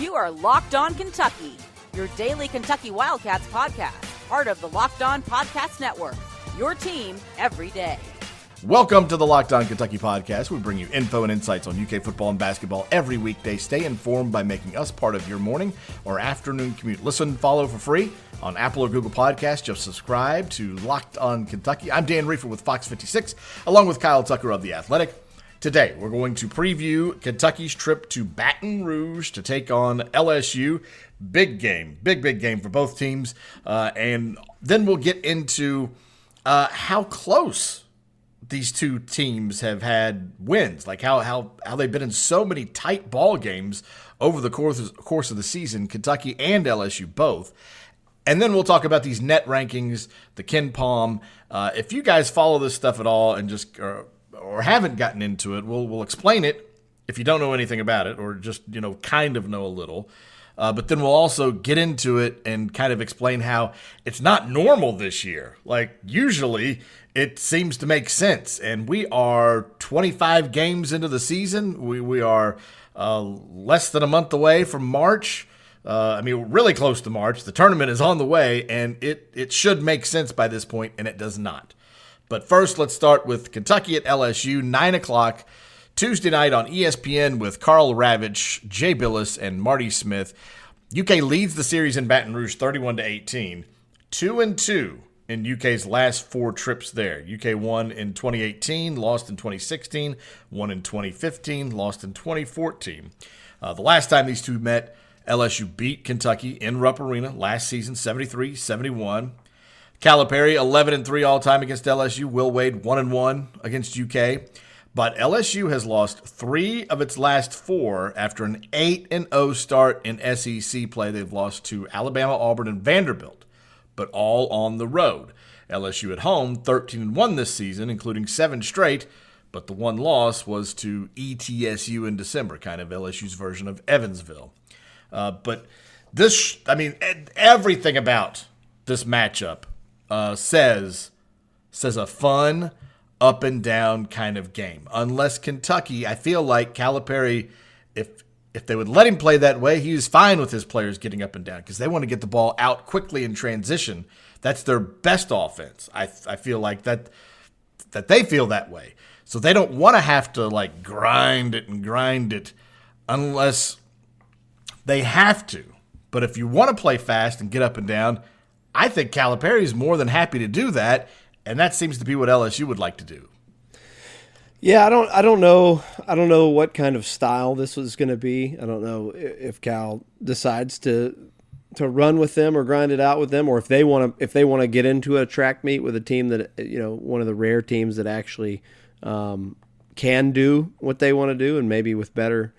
You are Locked On Kentucky, your daily Kentucky Wildcats podcast, part of the Locked On Podcast Network, your team every day. Welcome to the Locked On Kentucky podcast. We bring you info and insights on UK football and basketball every weekday. Stay informed by making us part of your morning or afternoon commute. Listen, follow for free on Apple or Google Podcasts. Just subscribe to Locked On Kentucky. I'm Dan Reefer with Fox 56, along with Kyle Tucker of The Athletic. Today, we're going to preview Kentucky's trip to Baton Rouge to take on LSU. Big game, big game for both teams. And then we'll get into how close these two teams have had wins, like how they've been in so many tight ball games over the course of the season, Kentucky and LSU both. And then we'll talk about these net rankings, the KenPom. If you guys follow this stuff at all and just or haven't gotten into it, we'll explain it if you don't know anything about it or just, you know, kind of know a little. But then we'll also get into it and kind of explain how it's not normal this year. Like, usually it seems to make sense. And we are 25 games into the season. We are less than a month away from March. I mean, we're really close to March. The tournament is on the way, and it should make sense by this point, and it does not. But first, let's start with Kentucky at LSU, 9 o'clock. Tuesday night on ESPN with Carl Ravitch, Jay Billis, and Marty Smith. UK leads the series in Baton Rouge 31-18. 2-2 in UK's last four trips there. UK won in 2018, lost in 2016, won in 2015, lost in 2014. The last time these two met, LSU beat Kentucky in Rupp Arena last season, 73-71. Calipari, 11-3 all-time against LSU. Will Wade, 1-1 against UK. But LSU has lost 3 of its last 4 after an 8-0 start in SEC play. They've lost to Alabama, Auburn, and Vanderbilt, but all on the road. LSU at home, 13-1 this season, including 7 straight, but the one loss was to ETSU in December, kind of LSU's version of Evansville. But this, I mean, everything about this matchup says a fun, up and down kind of game. Unless Kentucky, I feel like Calipari, if they would let him play that way, he was fine with his players getting up and down because they want to get the ball out quickly in transition. That's their best offense. I feel like that they feel that way. So they don't want to have to like grind it unless they have to. But if you want to play fast and get up and down, I think Calipari is more than happy to do that. And that seems to be what LSU would like to do. Yeah, I don't know what kind of style this was going to be. I don't know if Cal decides to run with them or grind it out with them, or if they want to get into a track meet with a team that, you know, one of the rare teams that actually can do what they want to do, and maybe with better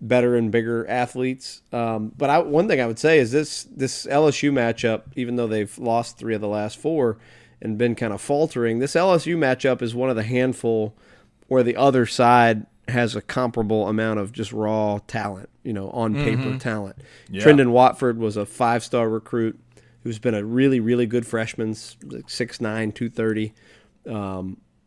and bigger athletes. But one thing I would say is this LSU matchup, even though they've lost 3 of the last 4. And been kind of faltering, this LSU matchup is one of the handful where the other side has a comparable amount of just raw talent, you know, on paper talent. Yeah. Trendon Watford was a 5-star recruit who's been a really, really good freshman, like 6'9", 230. You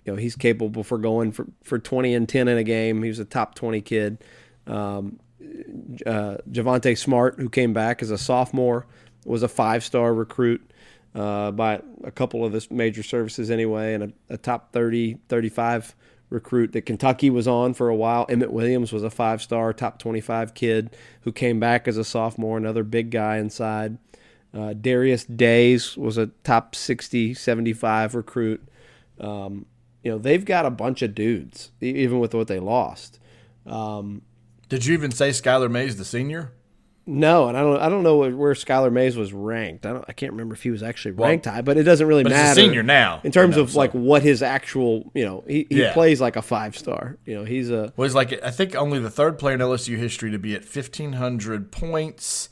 know, he's capable for going for 20 and 10 in a game. He was a top 20 kid. Javonte Smart, who came back as a sophomore, was a 5-star recruit. By a couple of the major services anyway, and a top 30, 35 recruit that Kentucky was on for a while. Emmett Williams was a 5-star, top 25 kid who came back as a sophomore, another big guy inside. Darius Days was a top 60, 75 recruit. You know, they've got a bunch of dudes, even with what they lost. Did you even say Skylar Mays, the senior? No, and I don't know where Skylar Mays was ranked. I can't remember if he was actually ranked high, but it doesn't really matter. He's a senior now, in terms of like what his actual, you know, he plays like a 5-star. You know, he's like, I think only the third player in LSU history to be at 1,500 points,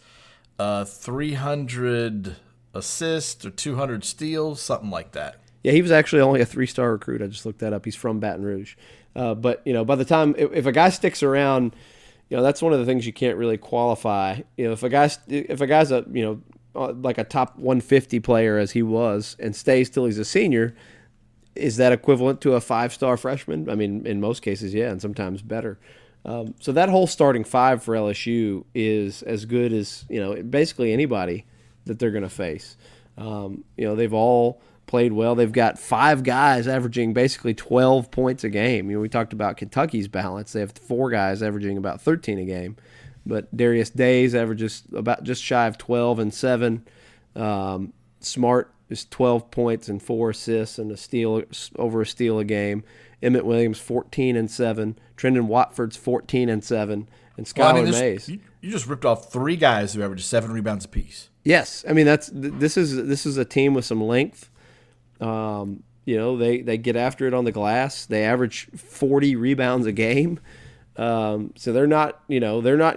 300 assists, or 200 steals, something like that. Yeah, he was actually only a 3-star recruit. I just looked that up. He's from Baton Rouge, but you know, by the time if a guy sticks around. You know, that's one of the things you can't really qualify. You know, if a guy's a, you know, like a top 150 player as he was and stays till he's a senior, Is that equivalent to a five-star freshman? I mean, in most cases, yeah, and sometimes better. So that whole starting five for LSU is as good as, you know, basically anybody that they're going to face. You know, they've all played well. They've got five guys averaging basically 12 points a game. You know, we talked about Kentucky's balance. They have four guys averaging about 13 a game. But Darius Days averages about just shy of 12 and 7. Smart is 12 points and 4 assists and over a steal a game. Emmett Williams 14 and 7. Trendon Watford's 14 and 7. And Skylar Mays. You just ripped off three guys who averaged 7 rebounds apiece. Yes, I mean this is a team with some length. You know, they get after it on the glass. They average 40 rebounds a game. So they're not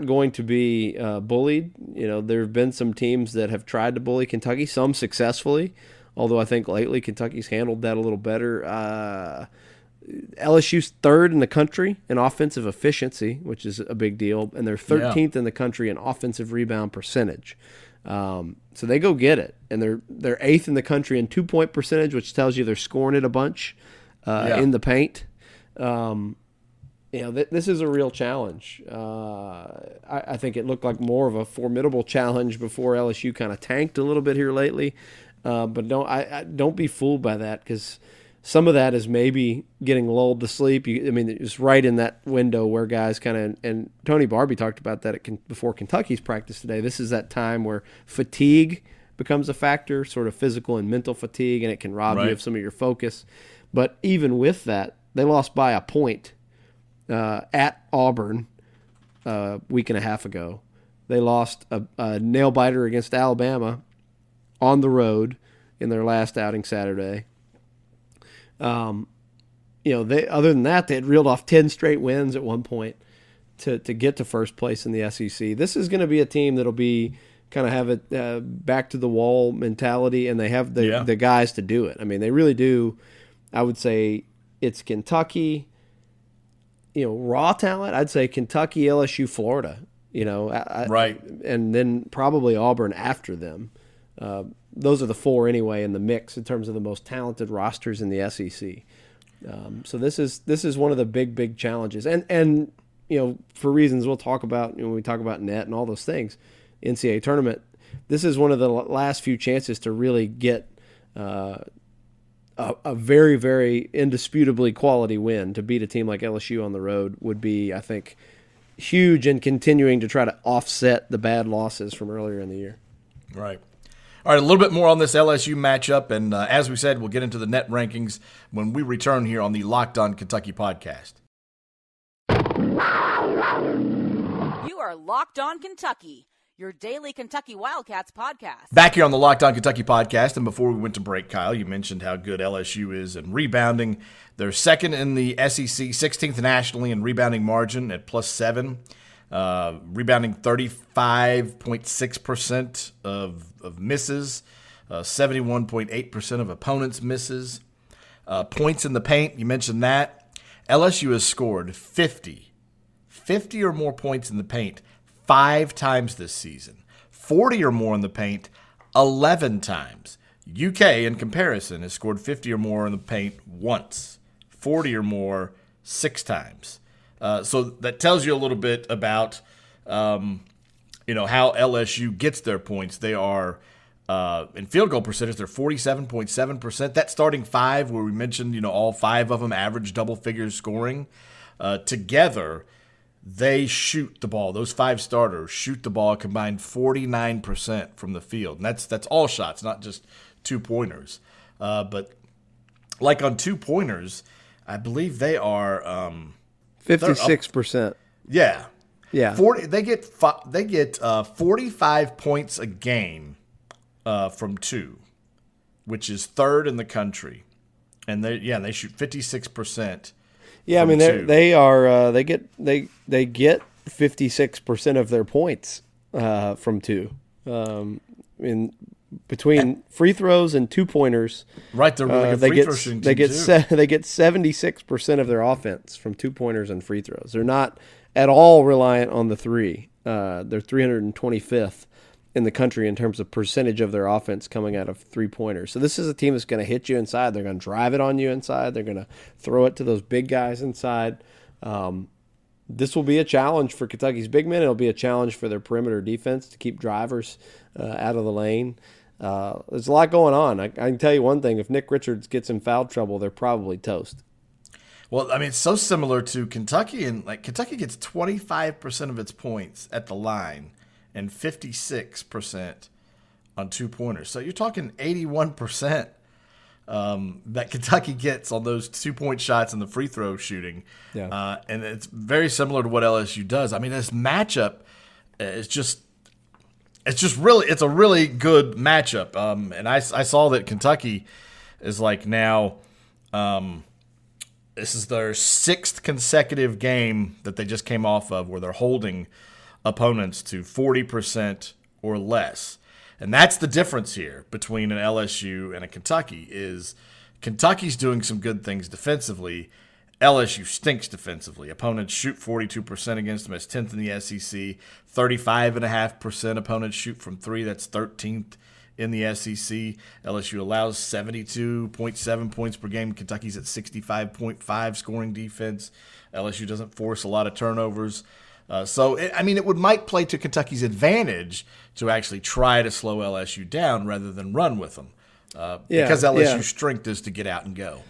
going to be bullied. You know, there have been some teams that have tried to bully Kentucky, some successfully, although I think lately Kentucky's handled that a little better. LSU's third in the country in offensive efficiency, which is a big deal, and they're 13th in the country in offensive rebound percentage. So they go get it, and they're eighth in the country in 2-point percentage, which tells you they're scoring it a bunch in the paint. You know, this is a real challenge. I think it looked like more of a formidable challenge before LSU kind of tanked a little bit here lately. But don't be fooled by that, because some of that is maybe getting lulled to sleep. It's right in that window where guys kind of – and Tony Barbie talked about that before Kentucky's practice today. This is that time where fatigue becomes a factor, sort of physical and mental fatigue, and it can rob you of some of your focus. But even with that, they lost by a point. At Auburn a week and a half ago. They lost a nail-biter against Alabama on the road in their last outing Saturday. Other than that, they had reeled off 10 straight wins at one point to get to first place in the SEC. This is going to be a team that'll be kind of have a back-to-the-wall mentality, and they have the guys to do it. I mean, they really do. I would say it's Kentucky... You know, raw talent, I'd say Kentucky, LSU, Florida, you know. And then probably Auburn after them. Those are the four anyway in the mix in terms of the most talented rosters in the SEC. So this is one of the big challenges. And you know, for reasons we'll talk about when we talk about NET and all those things, NCAA tournament, this is one of the last few chances to really get a very, very indisputably quality win. To beat a team like LSU on the road would be, I think, huge in continuing to try to offset the bad losses from earlier in the year. Right. All right, a little bit more on this LSU matchup, and as we said, we'll get into the net rankings when we return here on the Locked On Kentucky podcast. You are Locked On Kentucky, your daily Kentucky Wildcats podcast. Back here on the Locked On Kentucky podcast, and before we went to break, Kyle, you mentioned how good LSU is in rebounding. They're second in the SEC, 16th nationally in rebounding margin at +7, rebounding 35.6% of misses, 71.8% of opponents' misses. Points in the paint, you mentioned that. LSU has scored 50 or more points in the paint 5 times this season, 40 or more in the paint 11 times. UK, in comparison, has scored 50 or more in the paint once, 40 or more 6 times. So that tells you a little bit about, how LSU gets their points. They are, in field goal percentage, they're 47.7%. That starting five where we mentioned, all 5 of them average double figures scoring together. They shoot the ball. Those 5 starters shoot the ball combined 49% from the field. And that's all shots, not just 2-pointers. But like on 2-pointers, I believe they are 56%. Yeah. 40. They get 45 points a game from 2, which is third in the country. And they shoot 56%. Yeah, I mean they get 56% of their points from 2. In between free throws and 2-pointers, right? They're really good free throw shooting. They get 76% of their offense from 2-pointers and free throws. They're not at all reliant on the three. They're 325th in the country in terms of percentage of their offense coming out of three-pointers. So this is a team that's going to hit you inside. They're going to drive it on you inside. They're going to throw it to those big guys inside. This will be a challenge for Kentucky's big men. It'll be a challenge for their perimeter defense to keep drivers out of the lane. There's a lot going on. I can tell you one thing. If Nick Richards gets in foul trouble, they're probably toast. Well, I mean, it's so similar to Kentucky. And like Kentucky gets 25% of its points at the line and 56% on two-pointers. So you're talking 81% that Kentucky gets on those two-point shots and the free throw shooting. Yeah. And it's very similar to what LSU does. I mean, this matchup is just – it's just really – it's a really good matchup. And I saw that Kentucky is like now this is their sixth consecutive game that they just came off of where they're holding opponents to 40% or less. And that's the difference here between an LSU and a Kentucky is Kentucky's doing some good things defensively. LSU stinks defensively. Opponents shoot 42% against them. It's 10th in the SEC. 35.5% opponents shoot from three. That's 13th in the SEC. LSU allows 72.7 points per game. Kentucky's at 65.5 scoring defense. LSU doesn't force a lot of turnovers. So it might play to Kentucky's advantage to actually try to slow LSU down rather than run with them because LSU's strength is to get out and go.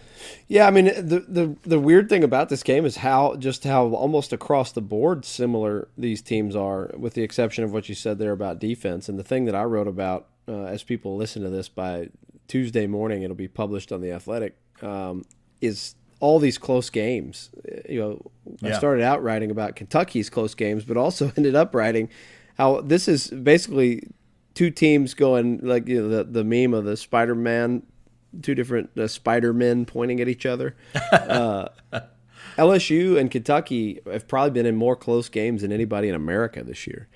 Yeah, I mean, the weird thing about this game is how almost across the board similar these teams are, with the exception of what you said there about defense. And the thing that I wrote about as people listen to this by Tuesday morning, it'll be published on The Athletic, is all these close games. I started out writing about Kentucky's close games, but also ended up writing how this is basically two teams going like the meme of the Spider-Man, two different Spider-Men pointing at each other. LSU and Kentucky have probably been in more close games than anybody in America this year.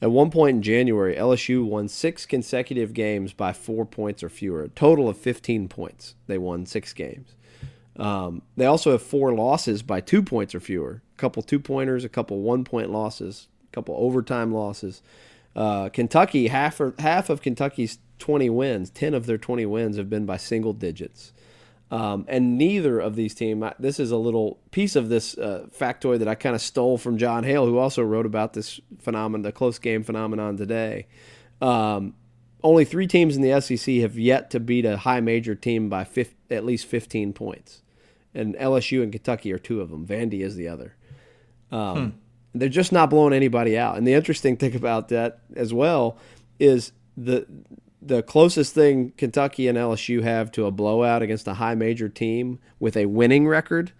At one point in January, LSU won six consecutive games by 4 points or fewer, a total of 15 points. They won six games. They also have four losses by 2 points or fewer, a couple two-pointers, a couple one-point losses, a couple overtime losses. Kentucky, half of Kentucky's 20 wins, 10 of their 20 wins have been by single digits. And neither of these teams, this is a little piece of this factoid that I kind of stole from John Hale, who also wrote about this phenomenon, the close game phenomenon today. Only three teams in the SEC have yet to beat a high major team by at least 15 points. And LSU and Kentucky are two of them. Vandy is the other. They're just not blowing anybody out. And the interesting thing about that as well is the closest thing Kentucky and LSU have to a blowout against a high major team with a winning record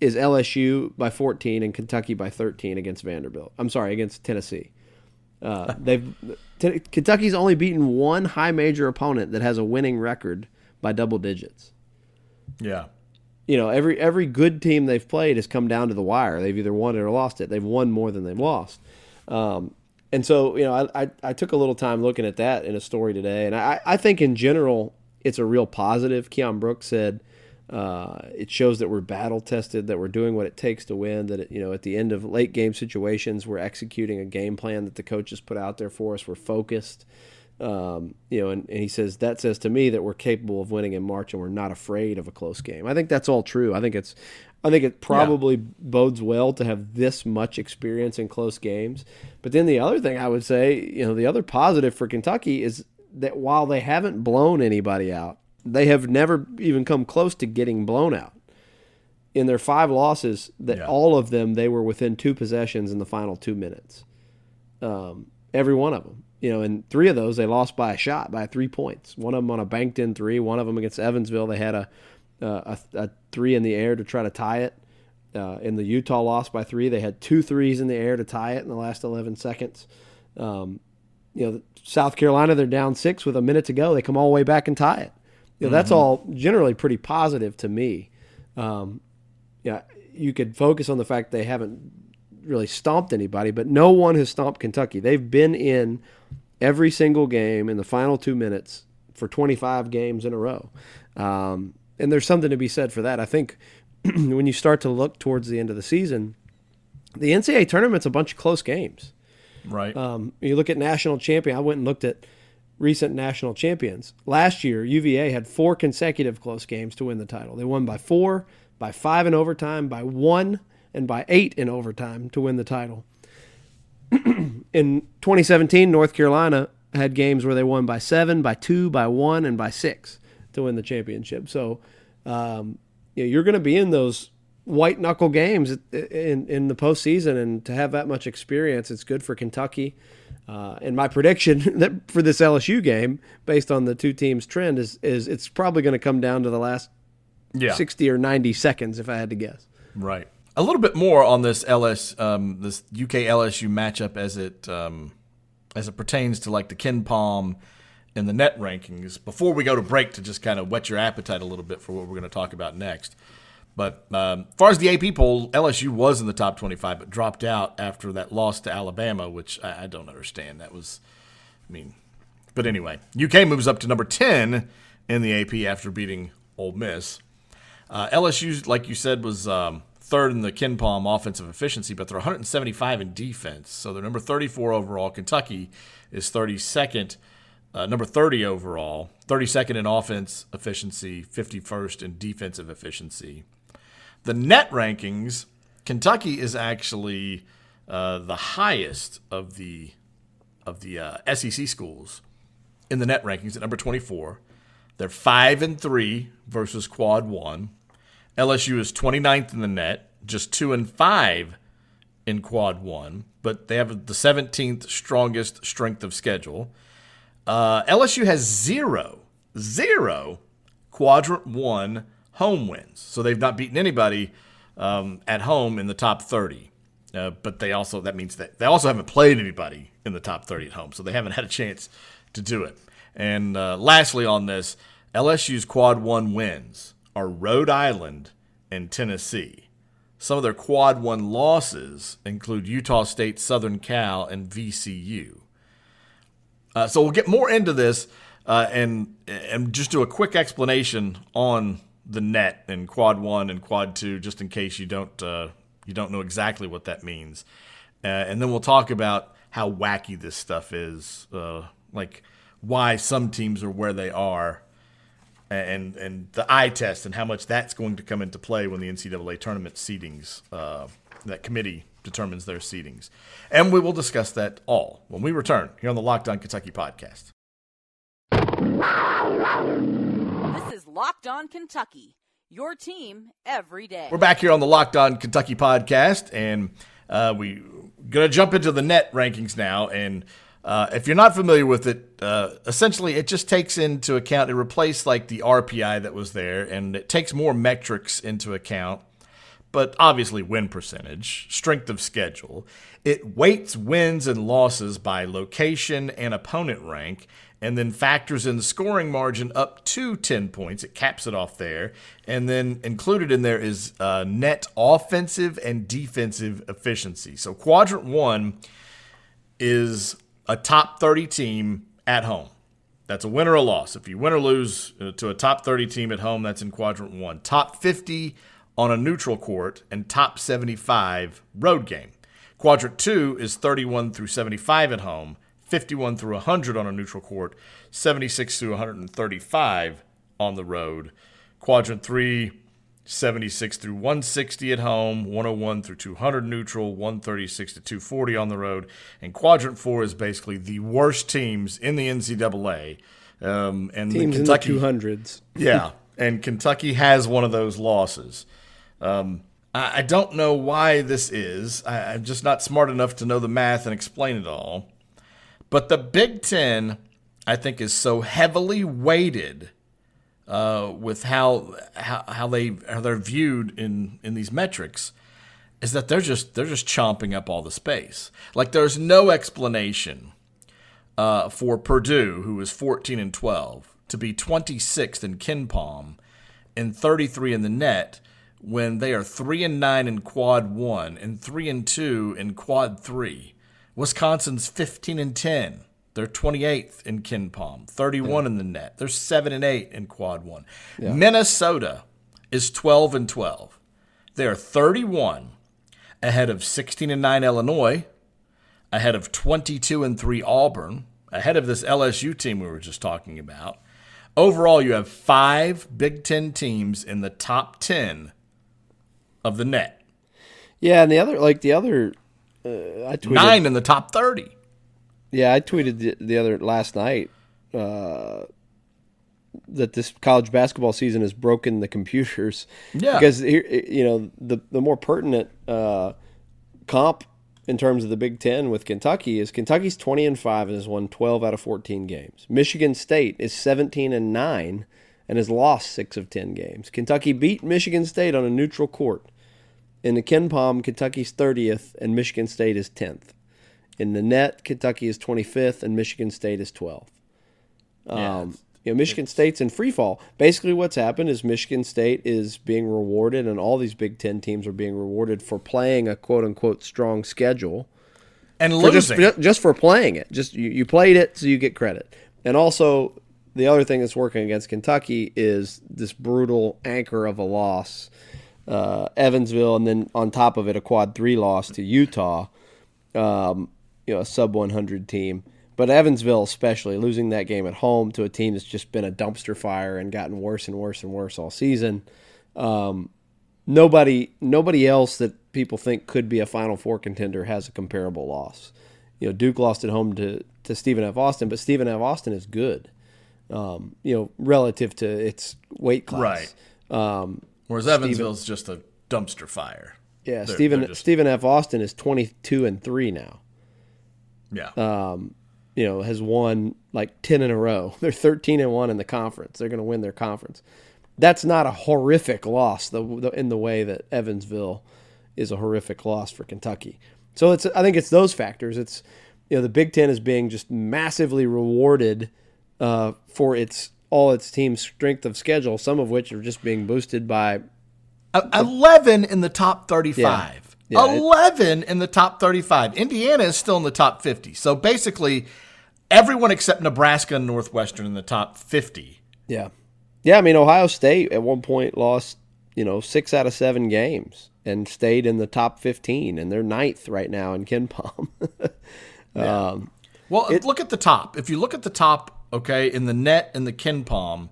is LSU by 14 and Kentucky by 13 against Tennessee. Kentucky's only beaten one high major opponent that has a winning record by double digits. Yeah. Every good team they've played has come down to the wire. They've either won it or lost it. They've won more than they've lost. And so, I took a little time looking at that in a story today. And I think in general, it's a real positive. Keon Brooks said, it shows that we're battle tested, that we're doing what it takes to win, that, at the end of late game situations, we're executing a game plan that the coaches put out there for us. We're focused, and he says, that says to me that we're capable of winning in March and we're not afraid of a close game. I think that's all true. I think it probably bodes well to have this much experience in close games. But then the other thing I would say, the other positive for Kentucky is that while they haven't blown anybody out, they have never even come close to getting blown out. In their five losses, all of them, they were within two possessions in the final 2 minutes. Every one of them. And three of those, they lost by a shot, by 3 points. One of them on a banked-in three. One of them against Evansville, they had a three in the air to try to tie it. In the Utah loss by three, they had 2 3s in the air to tie it in the last 11 seconds. South Carolina, they're down six with a minute to go. They come all the way back and tie it. That's all generally pretty positive to me. You could focus on the fact they haven't really stomped anybody, but no one has stomped Kentucky. They've been in every single game in the final 2 minutes for 25 games in a row. And there's something to be said for that. I think when you start to look towards the end of the season, the NCAA tournament's a bunch of close games. Right. You look at national champion. I went and looked at recent national champions. Last year, UVA had four consecutive close games to win the title. They won by 4, by 5 in overtime, by 1, and by 8 in overtime to win the title. In 2017, North Carolina had games where they won by 7, by 2, by 1, and by 6 to win the championship. So you're going to be in those white-knuckle games in the postseason, and to have that much experience, it's good for Kentucky. And my prediction that for this LSU game, based on the two teams' trend, is it's probably going to come down to the last 60 or 90 seconds, if I had to guess. Right. A little bit more on this this UK LSU matchup as it pertains to like the KenPom and the net rankings before we go to break, to just kind of whet your appetite a little bit for what we're going to talk about next. But as far as the AP poll, LSU was in the top 25, but dropped out after that loss to Alabama, which I don't understand. But anyway, UK moves up to number 10 in the AP after beating Ole Miss. LSU, like you said, was third in the KenPom offensive efficiency, but they're 175 in defense. So they're number 34 overall. Kentucky is 32nd, number 30 overall, 32nd in offense efficiency, 51st in defensive efficiency. The net rankings, Kentucky is actually the highest of the SEC schools in the net rankings at number 24. They're 5-3 versus Quad 1. LSU is 29th in the net, just 2-5 in Quad 1, but they have the 17th strongest strength of schedule. LSU has 0-0 Quadrant 1 home wins, so they've not beaten anybody at home in the top 30. But that means that they also haven't played anybody in the top 30 at home, so they haven't had a chance to do it. And lastly on this, LSU's Quad 1 wins are Rhode Island and Tennessee. Some of their Quad 1 losses include Utah State, Southern Cal, and VCU. So we'll get more into this and just do a quick explanation on the net and Quad 1 and Quad 2, just in case you don't know exactly what that means. And then we'll talk about how wacky this stuff is, like why some teams are where they are, and the eye test and how much that's going to come into play when the NCAA tournament seedings, that committee determines their seedings. And we will discuss that all when we return here on the Locked On Kentucky podcast. This is Locked On Kentucky, your team every day. We're back here on the Locked On Kentucky podcast, and we're going to jump into the net rankings now. And if you're not familiar with it, essentially it just takes into account, it replaced like the RPI that was there, and it takes more metrics into account. But obviously win percentage, strength of schedule. It weights wins and losses by location and opponent rank, and then factors in scoring margin up to 10 points. It caps it off there. And then included in there is net offensive and defensive efficiency. So Quadrant 1 is a top 30 team at home. That's a win or a loss. If you win or lose to a top 30 team at home, that's in Quadrant 1. Top 50 on a neutral court, and top 75 road game. Quadrant 2 is 31 through 75 at home, 51 through 100 on a neutral court, 76 through 135 on the road. Quadrant 3, 76 through 160 at home, 101 through 200 neutral, 136 to 240 on the road. And Quadrant 4 is basically the worst teams in the NCAA. And teams in the 200s. Yeah, and Kentucky has one of those losses. I don't know why this is. I'm just not smart enough to know the math and explain it all. But the Big Ten, I think, is so heavily weighted with how they're viewed in these metrics, is that they're just chomping up all the space. Like there's no explanation for Purdue, who is 14-12, to be 26th in KenPom and 33 in the net, when they are 3-9 in Quad 1 and 3-2 in Quad 3. Wisconsin's 15-10. They're 28th in KenPom, 31 in the net. They're 7-8 in Quad 1. Yeah. Minnesota is 12-12. They are 31 ahead of 16-9 Illinois, ahead of 22-3 Auburn, ahead of this LSU team we were just talking about. Overall, you have 5 Big Ten teams in the top 10 of the net. Yeah, and I tweeted 9 in the top 30. Yeah, I tweeted last night that this college basketball season has broken the computers. Yeah, because the more pertinent comp in terms of the Big Ten with Kentucky is Kentucky's 20-5 and has won 12 out of 14 games. Michigan State is 17-9 and has lost 6 of 10 games. Kentucky beat Michigan State on a neutral court. In the KenPom, Kentucky's 30th and Michigan State is 10th. In the net, Kentucky is 25th and Michigan State is 12th. Michigan State's in free fall. Basically what's happened is Michigan State is being rewarded, and all these Big Ten teams are being rewarded for playing a quote-unquote strong schedule. And losing. Just for playing it. Just you played it, so you get credit. And also the other thing that's working against Kentucky is this brutal anchor of a loss, Evansville, and then on top of it a quad 3 loss to Utah, a sub-100 team. But Evansville especially, losing that game at home to a team that's just been a dumpster fire and gotten worse and worse and worse all season. Nobody else that people think could be a Final Four contender has a comparable loss. Duke lost at home to Stephen F. Austin, but Stephen F. Austin is good, relative to its weight class. Right. Whereas Evansville's just a dumpster fire. Yeah, Stephen F. Austin is 22-3 now. Yeah. Has won like 10 in a row. They're 13-1 in the conference. They're going to win their conference. That's not a horrific loss in the way that Evansville is a horrific loss for Kentucky. So I think it's those factors. It's the Big Ten is being just massively rewarded for all its team's strength of schedule, some of which are just being boosted by 11 in the top 35. Yeah. Yeah, 11 in the top 35. Indiana is still in the top 50. So basically, everyone except Nebraska and Northwestern in the top 50. Yeah. Yeah, Ohio State at one point lost, 6 out of 7 games and stayed in the top 15, and they're 9th right now in KenPom. Yeah. Look at the top. If you look at the top, okay, in the net and the KenPom,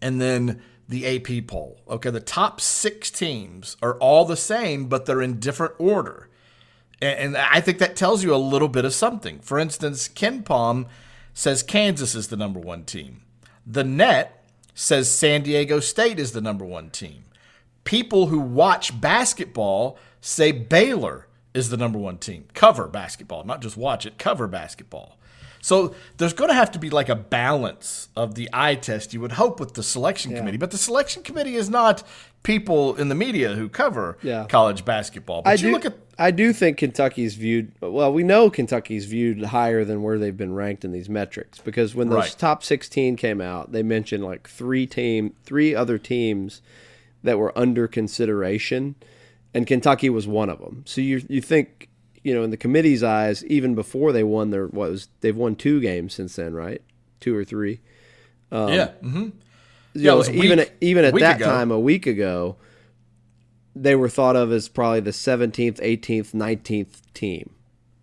and then the AP poll. Okay, the top 6 teams are all the same, but they're in different order. And I think that tells you a little bit of something. For instance, KenPom says Kansas is the number 1 team. The net says San Diego State is the number 1 team. People who watch basketball say Baylor is the number 1 team. Cover basketball, not just watch it, cover basketball. So there's going to have to be like a balance of the eye test, you would hope, with the selection committee. But the selection committee is not people in the media who cover college basketball. But I do think Kentucky's viewed – well, we know Kentucky's viewed higher than where they've been ranked in these metrics, because when those top 16 came out, they mentioned like three other teams that were under consideration, and Kentucky was one of them. So you think – in the committee's eyes, even before they won they've won 2 games since then, right? 2 or 3. Mm-hmm. Even at that time, a week ago, they were thought of as probably the 17th, 18th, 19th team.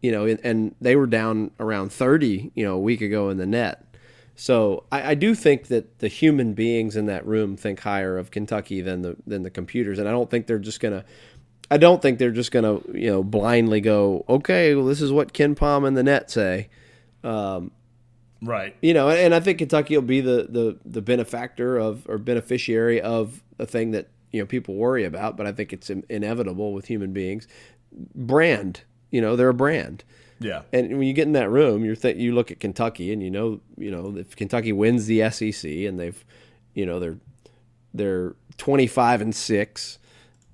And they were down around 30, a week ago in the net. So I do think that the human beings in that room think higher of Kentucky than the computers, and I don't think they're just going to. I don't think they're just going to, blindly go, okay, well, this is what KenPom and the net say. Right. And I think Kentucky will be the benefactor or beneficiary of a thing that, people worry about, but I think it's inevitable with human beings. Brand, they're a brand. Yeah. And when you get in that room, you look at Kentucky and if Kentucky wins the SEC and they've, they're 25-6,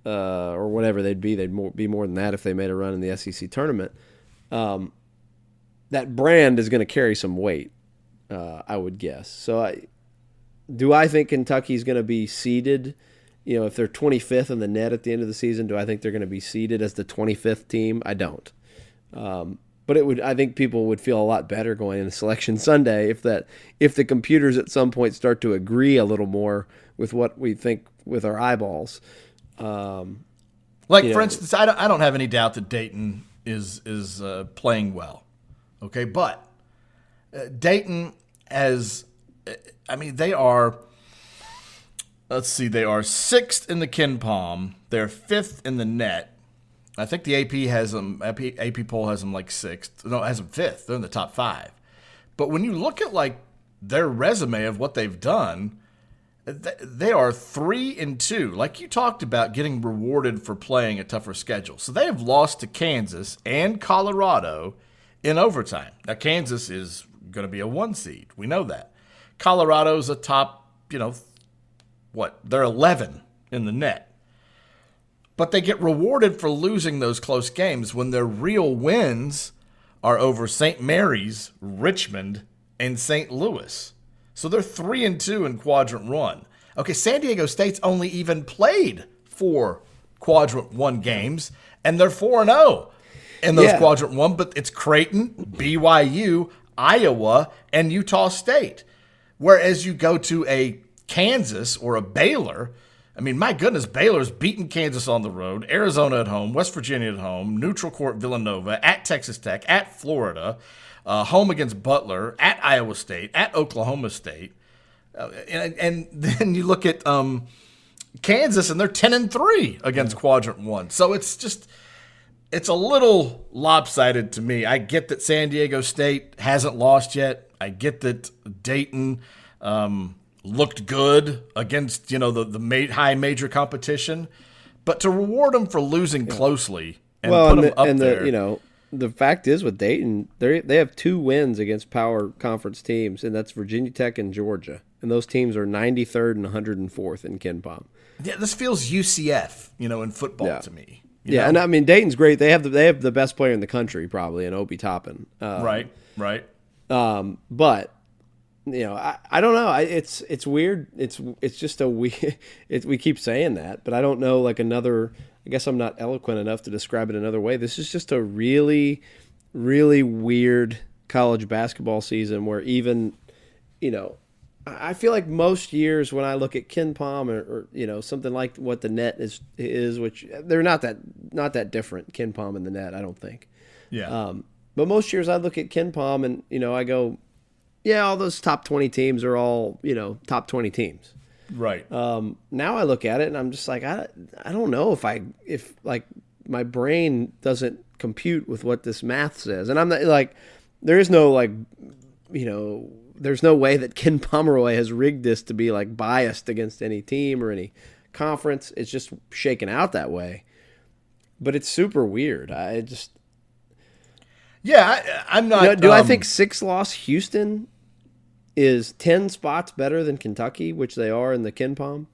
or whatever they'd be. They'd be more than that if they made a run in the SEC tournament. That brand is going to carry some weight, I would guess. So do I think Kentucky's going to be seeded? If they're 25th in the net at the end of the season, do I think they're going to be seeded as the 25th team? I don't. But I think people would feel a lot better going into Selection Sunday if the computers at some point start to agree a little more with what we think with our eyeballs. For instance, I don't have any doubt that Dayton is playing well. Okay, but Dayton has, I mean, they are, let's see, they are 6th in the KenPom. They're 5th in the net. I think the AP has them, AP poll has them like 6th. No, it has them 5th. They're in the top 5. But when you look at like their resume of what they've done, they are 3-2. Like you talked about getting rewarded for playing a tougher schedule. So they have lost to Kansas and Colorado in overtime. Now, Kansas is going to be a 1 seed. We know that. Colorado's a top, they're 11 in the net. But they get rewarded for losing those close games when their real wins are over St. Mary's, Richmond, and St. Louis. So they're 3-2 in quadrant 1. Okay, San Diego State's only even played 4 quadrant 1 games, and they're 4-0 in those quadrant 1, but it's Creighton, BYU, Iowa, and Utah State. Whereas you go to a Kansas or a Baylor, I mean, my goodness, Baylor's beaten Kansas on the road, Arizona at home, West Virginia at home, neutral court Villanova, at Texas Tech, at Florida, home against Butler, at Iowa State, at Oklahoma State. And then you look at Kansas, and they're 10-3 against Quadrant 1. So it's just, it's a little lopsided to me. I get that San Diego State hasn't lost yet. I get that Dayton looked good against, the high major competition, but to reward them for losing closely and put them up there. The fact is with Dayton, they have 2 wins against power conference teams, and that's Virginia Tech and Georgia, and those teams are 93rd and 104th in KenPom. Yeah, this feels UCF, in football to me. You know? And I mean Dayton's great. They have the best player in the country probably in Obi Toppin. Right. But. I don't know. It's weird. It's just a weird. We keep saying that, but I don't know. Like another, I guess I'm not eloquent enough to describe it another way. This is just a really, really weird college basketball season where even, I feel like most years when I look at KenPom or something like what the net is, which they're not that different. KenPom and the net, I don't think. Yeah. But most years I look at KenPom and I go. Yeah, all those top 20 teams are all, top 20 teams. Right. Now I look at it and I'm just like, I don't know if my brain doesn't compute with what this math says. And I'm not like, there is no there's no way that Ken Pomeroy has rigged this to be like biased against any team or any conference. It's just shaken out that way. But it's super weird. Yeah, I'm not. Do I think 6-loss Houston is 10 spots better than Kentucky, which they are in the KenPom?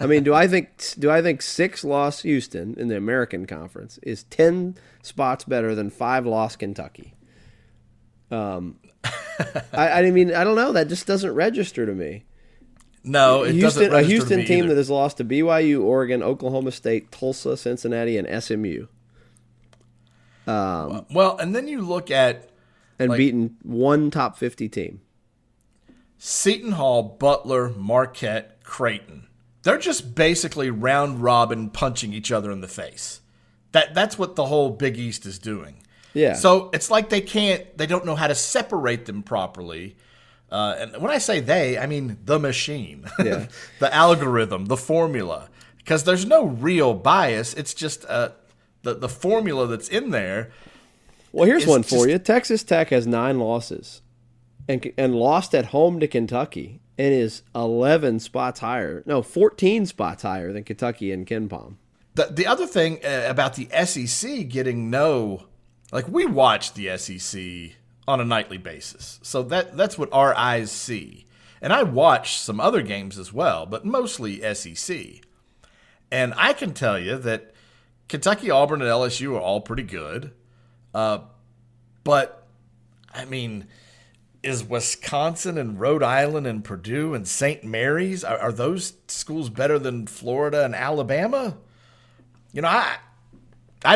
I mean, do I think 6-loss Houston in the American Conference is 10 spots better than 5-loss Kentucky? I mean, I don't know. That just doesn't register to me. No, it doesn't register to me. A Houston team that has lost to BYU, Oregon, Oklahoma State, Tulsa, Cincinnati, and SMU. And then you look at beaten one top 50 team. Seton Hall, Butler, Marquette, Creighton. They're just basically round robin punching each other in the face. That's what the whole Big East is doing. Yeah. So it's like they don't know how to separate them properly. And when I say they, I mean the machine, the algorithm, the formula, because there's no real bias. It's just the formula that's in there. Well, here's one for you. Texas Tech has 9 losses and lost at home to Kentucky and is 14 spots higher than Kentucky in KenPom. The other thing about the SEC getting we watch the SEC on a nightly basis. So that's what our eyes see. And I watch some other games as well, but mostly SEC. And I can tell you that Kentucky, Auburn, and LSU are all pretty good. But, I mean, is Wisconsin and Rhode Island and Purdue and St. Mary's, are those schools better than Florida and Alabama? I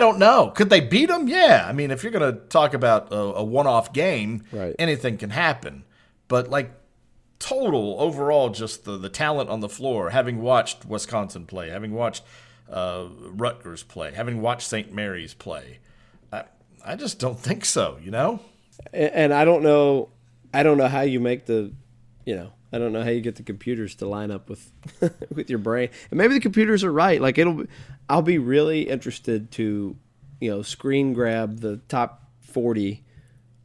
don't know. Could they beat them? Yeah. I mean, if you're going to talk about a one-off game, right, anything can happen. But, total, overall, just the talent on the floor, having watched Wisconsin play, having watched Rutgers play, having watched St. Mary's play. I just don't think so, you know? And I don't know how you make the, you know, I don't know how you get the computers to line up with with your brain. And maybe the computers are right. Like I'll be really interested to, you know, screen grab the top 40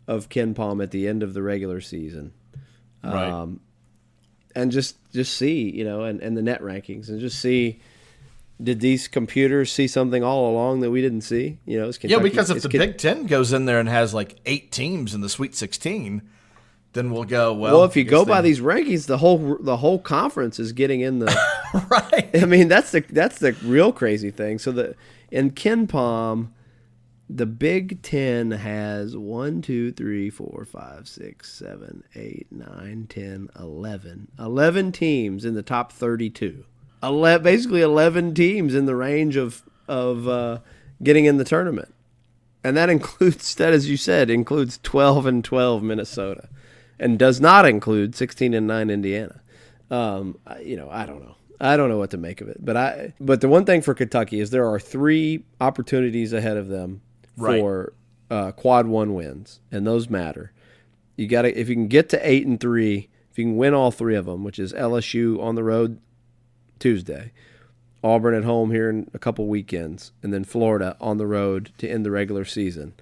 of KenPom at the end of the regular season. Right. And just see, you know, and the net rankings and just see, did these computers see something all along that we didn't see? You know, Kentucky, because if the Big Ten goes in there and has like 8 teams in the Sweet 16, then we'll go, well, if you go by these rankings, the whole conference is getting in the right. I mean, that's the real crazy thing. So in KenPom, the Big Ten has 1, 2, 3, 4, 5, 6, 7, 8, 9, 10, 11. 11 teams in the top 32. Basically 11 teams in the range of getting in the tournament. And that includes, that as you said, includes 12-12 Minnesota and does not include 16-9 Indiana. You know, I don't know. I don't know what to make of it. But the one thing for Kentucky is there are 3 opportunities ahead of them for quad one wins, and those matter. You got to, if you can get to 8-3, if you can win all 3 of them, which is LSU on the road Tuesday, Auburn at home here in a couple weekends, and then Florida on the road to end the regular season,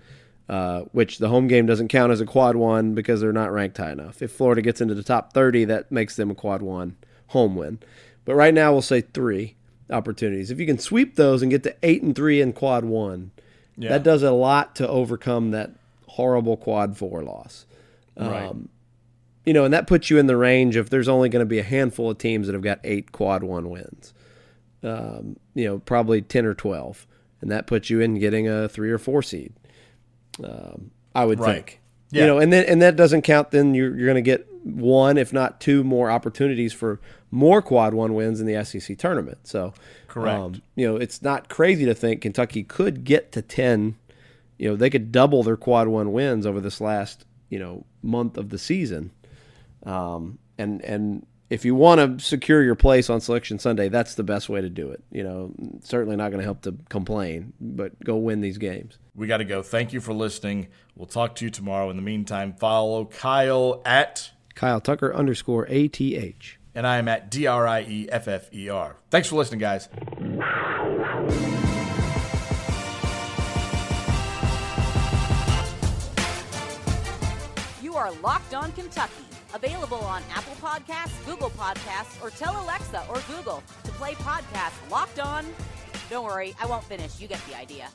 which the home game doesn't count as a quad one because they're not ranked high enough. If Florida gets into the top 30, that makes them a quad one home win. But right now we'll say 3 opportunities. If you can sweep those and get to 8-3 in quad one, that does a lot to overcome that horrible quad 4 loss. Right. You know, and that puts you in the range of there's only going to be a handful of teams that have got 8 quad one wins, you know, probably 10 or 12. And that puts you in getting a 3 or 4 seed, I would think. Yeah. You know, and that doesn't count. Then you're going to get 1, if not 2 more opportunities for more quad one wins in the SEC tournament. So, correct. You know, it's not crazy to think Kentucky could get to 10. You know, they could double their quad one wins over this last, you know, month of the season. And if you want to secure your place on Selection Sunday, that's the best way to do it. You know, certainly not going to help to complain, but go win these games. We got to go. Thank you for listening. We'll talk to you tomorrow. In the meantime, follow Kyle at KyleTucker_ATH. And I am at DRIEFFER. Thanks for listening, guys. You are Locked On Kentucky. Available on Apple Podcasts, Google Podcasts, or tell Alexa or Google to play podcast Locked On. Don't worry, I won't finish. You get the idea.